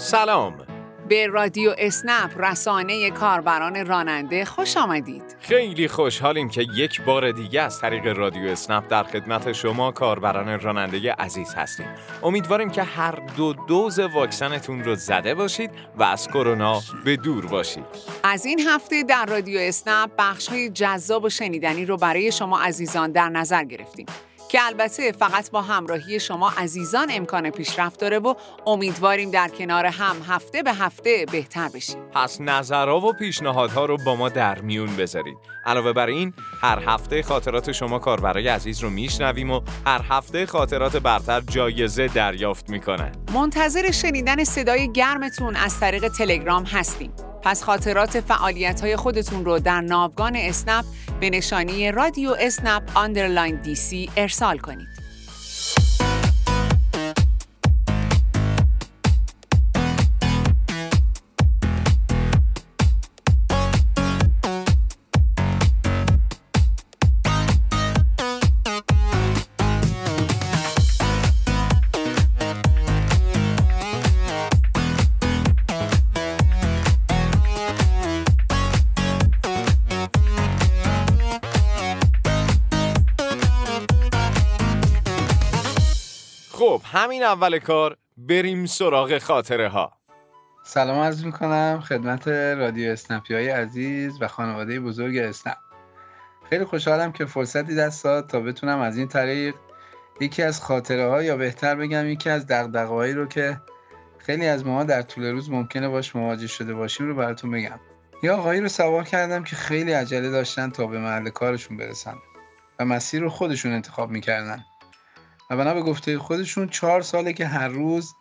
سلام. به رادیو اسنپ، رسانه کاربران راننده، خوش آمدید. خیلی خوشحالیم که یک بار دیگه از طریق رادیو اسنپ در خدمت شما کاربران راننده عزیز هستیم. امیدواریم که هر دو دوز واکسنتون رو زده باشید و از کرونا به دور باشید. از این هفته در رادیو اسنپ بخش‌های جذاب و شنیدنی رو برای شما عزیزان در نظر گرفتیم که البته فقط با همراهی شما عزیزان امکان پیشرفت داره و امیدواریم در کنار هم هفته به هفته بهتر بشیم. پس نظرها و پیشنهادها رو با ما در میون بذارید. علاوه بر این، هر هفته خاطرات شما کاربرای عزیز رو میشنویم و هر هفته خاطرات برتر جایزه دریافت میکنن. منتظر شنیدن صدای گرمتون از طریق تلگرام هستیم. پس خاطرات فعالیت‌های خودتون رو در ناوگان اسنپ به نشانی رادیو اسنپ _DC ارسال کنید. خب همین اول کار بریم سراغ خاطره ها. سلام عرض میکنم خدمت رادیو اسنپی های عزیز و خانواده بزرگ اسنپ. خیلی خوشحالم که فرصتی دست داد تا بتونم از این طریق یکی از خاطره ها، یا بهتر بگم یکی از دغدغه هایی رو که خیلی از ما در طول روز ممکنه باش مواجه شده باشیم رو براتون بگم. یه آقایی رو سوار کردم که خیلی عجله داشتن تا به محل کارشون برسن و مسیر رو خودشون انتخاب میکردن. و بنا به گفته خودشون 4 ساله که هر روز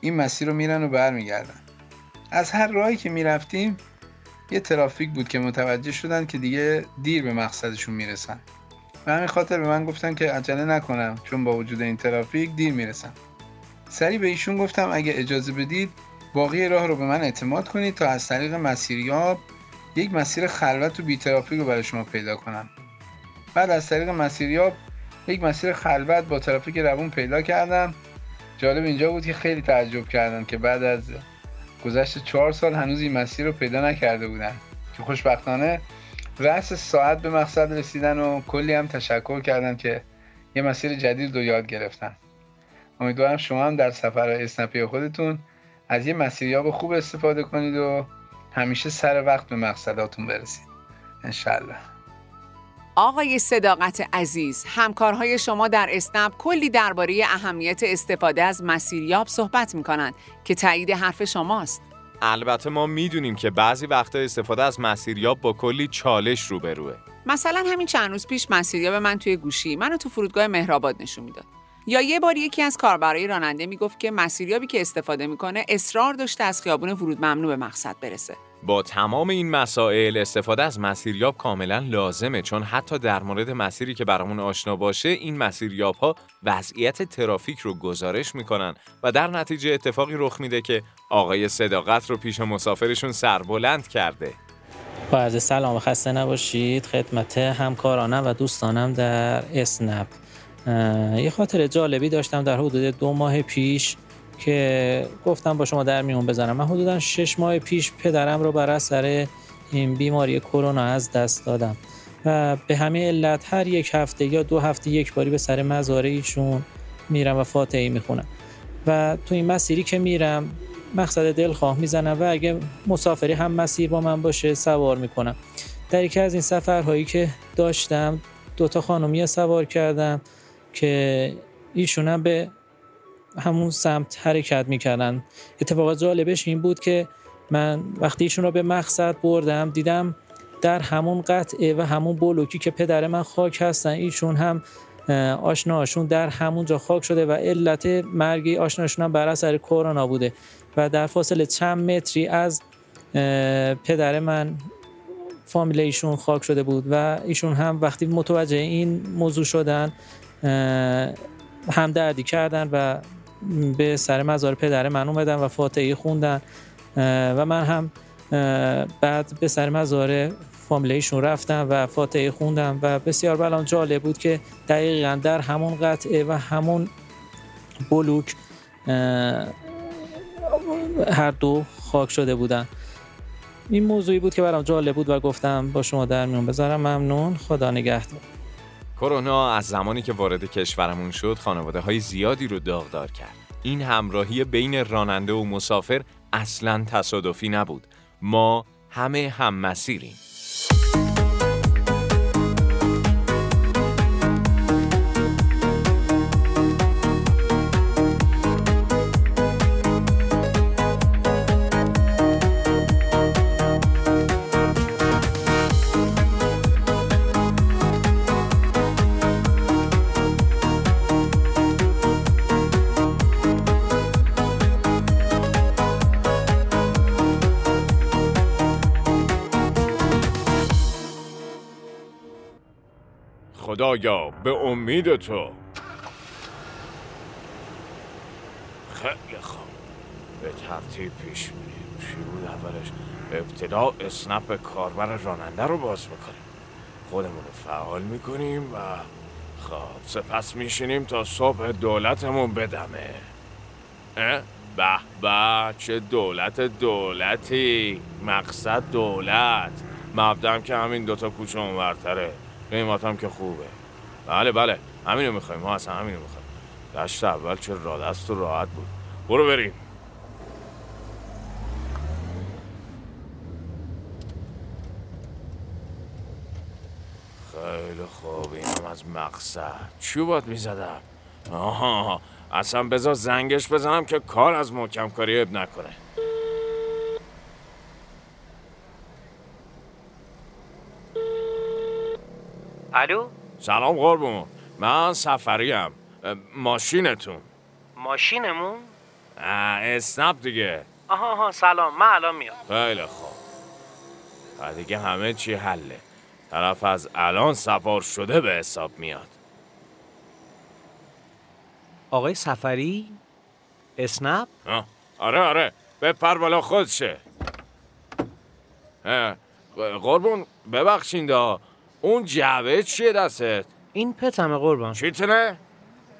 این مسیر رو میرن و برمیگردن. از هر راهی که میرفتیم یه ترافیک بود که متوجه شدن که دیگه دیر به مقصدشون میرسن. به همین خاطر به من گفتن که عجله نکنم چون با وجود این ترافیک دیر میرسن. سریع به ایشون گفتم اگه اجازه بدید باقی راه رو به من اعتماد کنید تا از طریق مسیریاب یک مسیر خلوت و بی ترافیک رو برای شما پیدا کنم. بعد از طریق مسیریاب یک مسیر خلوت با ترافیک روون پیدا کردم. جالب اینجا بود که خیلی تعجب کردم که بعد از گذشت 4 سال هنوز این مسیر رو پیدا نکرده بودن که خوشبختانه رأس ساعت به مقصد رسیدن و کلی هم تشکر کردن که یه مسیر جدید رو یاد گرفتن. امیدوارم شما هم در سفرهای اسنپی خودتون از یه مسیریاب خوب استفاده کنید و همیشه سر وقت به مقصداتون برسید انشالله. آقای صداقت عزیز، همکارهای شما در اسنپ کلی درباره اهمیت استفاده از مسیریاب صحبت می‌کنند که تایید حرف شماست. البته ما می‌دونیم که بعضی وقتا استفاده از مسیریاب با کلی چالش روبروه. مثلا همین چند روز پیش مسیریاب من توی گوشی منو تو فرودگاه مهرآباد نشون میداد. یا یه بار یکی از کاربرای راننده میگفت که مسیریابی که استفاده می‌کنه اصرار داشته از خیابون ورود ممنوع به مقصد برسه. با تمام این مسائل استفاده از مسیریاب کاملا لازمه، چون حتی در مورد مسیری که برامون آشنا باشه این مسیریاب ها وضعیت ترافیک رو گزارش میکنن و در نتیجه اتفاقی رخ میده که آقای صداقت رو پیش مسافرشون سربلند کرده. با عرض سلام، خسته نباشید خدمت همکارانم و دوستانم در اسنپ. یه خاطره جالبی داشتم در حدود 2 ماه پیش که گفتم با شما در میون بذارم. من حدوداً 6 ماه پیش پدرم رو بر اثر این بیماری کرونا از دست دادم و به همین علت هر یک هفته یا 2 هفته یک باری به سر مزار ایشون میرم و فاتحه میخونم و تو این مسیری که میرم مقصد دلخواه میزنم و اگه مسافری هم مسیر با من باشه سوار میکنم. در یکی از این سفرهایی که داشتم 2 تا خانومی سوار کردم که ایشون هم به همون سمت حرکت میکردن. اتفاقا جالبش این بود که من وقتی ایشون رو به مقصد بردم دیدم در همون قطعه و همون بلوکی که پدر من خاک هستن ایشون هم آشناشون در همون جا خاک شده و علت مرگ آشناشون هم بر اثر کرونا بوده و در فاصله چند متری از پدر من فامیل ایشون خاک شده بود و ایشون هم وقتی متوجه این موضوع شدن همدردی کردن و به سر مزار پدر من اومدن و فاتحه خوندن و من هم بعد به سر مزار فامیلیشون رفتم و فاتحه خوندم و بسیار برام جالب بود که دقیقاً در همون قطعه و همون بلوک هر دو خاک شده بودن. این موضوعی بود که برام جالب بود و گفتم با شما در میون بذارم. ممنون، خدا نگهدار. کرونا از زمانی که وارد کشورمون شد خانواده‌های زیادی رو داغدار کرد. این همراهی بین راننده و مسافر اصلاً تصادفی نبود. ما همه هم مسیریم. خدایا به امید تو. خیلی خوب، به ترتیب پیش میریم. چی بود اولش؟ ابتدا اسنپ کاربر راننده رو باز میکنیم، خودمون رو فعال میکنیم و خب سپس میشینیم تا صبح دولتمون بدمه. به به، چه دولتی، مقصد دولت، مبدأم که همین دوتا کوچه اونورتره، قیمت هم که خوبه. بله همینو میخوایم، ما اصلا همینو میخوایم. دشت اول چه رادست و راحت بود. برو بریم. خیلی خوب، اینم از مقصد. چی باید میزدم؟ آها، اصلا بذار زنگش بزنم که کار از محکم کاری اب نکنه. الو، سلام قربون، من سفریم. ماشینتون؟ ماشینمون؟ اسنپ دیگه. آها سلام، من الان میام. خیلی خوب، دیگه همه چی حله. طرف از الان سفار شده به حساب میاد. آقای سفری؟ اسنپ؟ آره بپر بالا خودشه. قربون ببخشین دا، اون جعبه چیه دستت؟ این پتمه قربان. چیتنه؟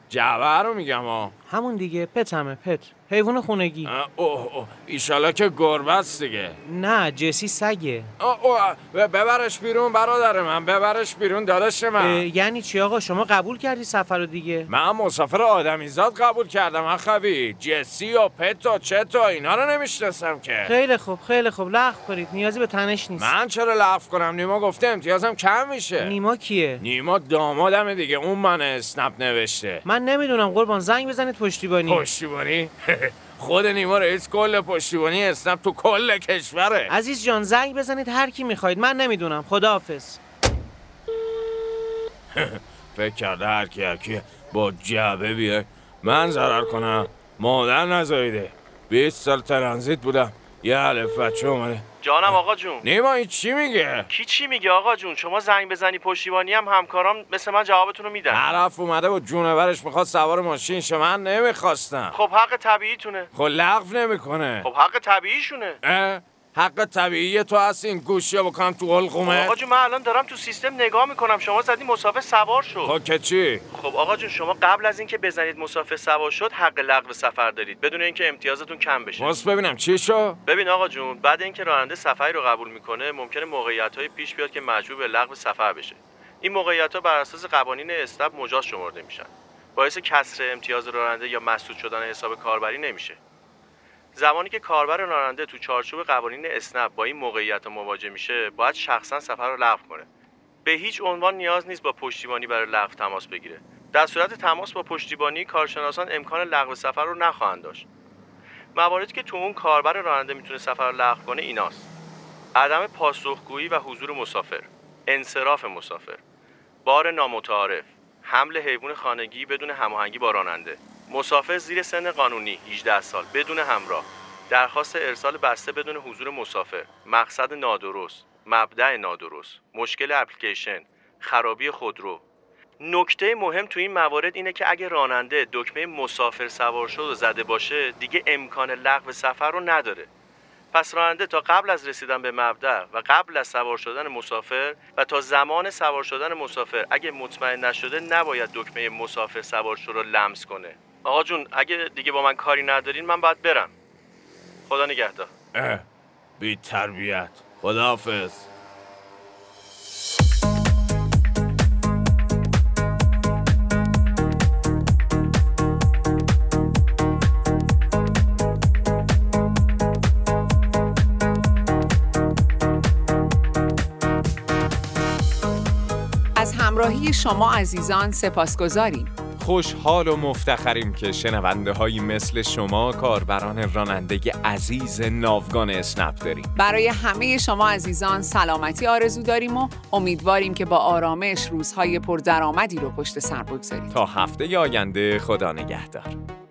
جعبه رو میگم ها. همون دیگه، پتمه، پت، حیوان خونگی. اوه ایشالا که گربه است دیگه. نه، جسی سگه. ببرش بیرون برادر من، ببرش بیرون داداش من. یعنی چی آقا؟ شما قبول کردی سفر رو دیگه؟ من مسافر آدمیزاد قبول کردم اخوی. جسی و پت و چت و اینا رو نمیشناسم که. خیلی خوب لغو کنید، نیازی به تنش نیست. من چرا لغو کنم؟ نیما گفته امتیازم کم میشه. نیما کیه؟ نیما دامادم دیگه، اون من اسنپ نوشته. من نمیدونم قربان، زنگ بزنید پشتیبانی. خود نیما رئیس کل پشتیبانی اسنپ تو کل کشوره. عزیز جان زنگ بزنید هر کی میخواید، من نمیدونم. خداحافظ. فکر کرده هر کی با جعبه بیای من ضرر کنم. مادر نزاییده، 20 سال ترانزیت بودم، یه الف بچه اومده. جانم آقا جون. نیما این چی میگه؟ کی چی میگه آقا جون؟ شما زنگ بزنی پشتیبانی هم همکارام مثل من جوابتون رو میدن. طرف اومده با جونورش میخواد سوار ماشین شه، من نمیخواستم. خب حق طبیعیتونه. خب لغو نمیکنه. خب حق طبیعیشونه. حق طبیعی تو هست این گوشیو بکنم تو حلقومه. آقا جون من الان دارم تو سیستم نگاه میکنم، شما زدی مسافر سوار شد. خب که چی؟ خب آقا جون شما قبل از اینکه بزنید مسافر سوار شد حق لغو سفر دارید، بدون اینکه امتیازتون کم بشه. بس ببینم چی شو؟ ببین آقا جون، بعد اینکه راننده سفری رو قبول میکنه ممکنه موقعیت‌های پیش بیاد که مجبور به لغو سفر بشه. این موقعیت‌ها بر اساس قوانین اسنپ مجاز شمرده میشن. باعث کسر امتیاز راننده یا مسدود شدن حساب کاربری نمیشه. زمانی که کاربر راننده تو چارچوب قوانین اسنپ با این موقعیت مواجه میشه، باید شخصا سفر رو لغو کنه. به هیچ عنوان نیاز نیست با پشتیبانی برای لغو تماس بگیره. در صورت تماس با پشتیبانی، کارشناسان امکان لغو سفر رو نخواهند داشت. مواردی که تو اون کاربر راننده میتونه سفر رو لغو کنه ایناست: عدم پاسخگویی و حضور مسافر، انصراف مسافر، بار نامتعارف، حمل حیوان خانگی بدون هماهنگی با راننده، مسافر زیر سن قانونی 18 سال بدون همراه، درخواست ارسال بسته بدون حضور مسافر، مقصد نادرست، مبدأ نادرست، مشکل اپلیکیشن، خرابی خودرو. نکته مهم تو این موارد اینه که اگه راننده دکمه مسافر سوار شد و زده باشه دیگه امکان لغو سفر رو نداره. پس راننده تا قبل از رسیدن به مبدأ و قبل از سوار شدن مسافر و تا زمان سوار شدن مسافر اگه مطمئن نشده نباید دکمه مسافر سوار شد رو لمس کنه. آقا جون اگه دیگه با من کاری ندارین من باید برم. خدا نگهدار. بی تربیت. خداحافظ. از همراهی شما عزیزان سپاسگزاریم. خوشحال و مفتخریم که شنونده هایی مثل شما کاربران رانندگی عزیز ناوگان اسنپ داریم. برای همه شما عزیزان سلامتی آرزو داریم و امیدواریم که با آرامش روزهای پردرآمدی رو پشت سر بگذارید. تا هفته آینده خدا نگهدار.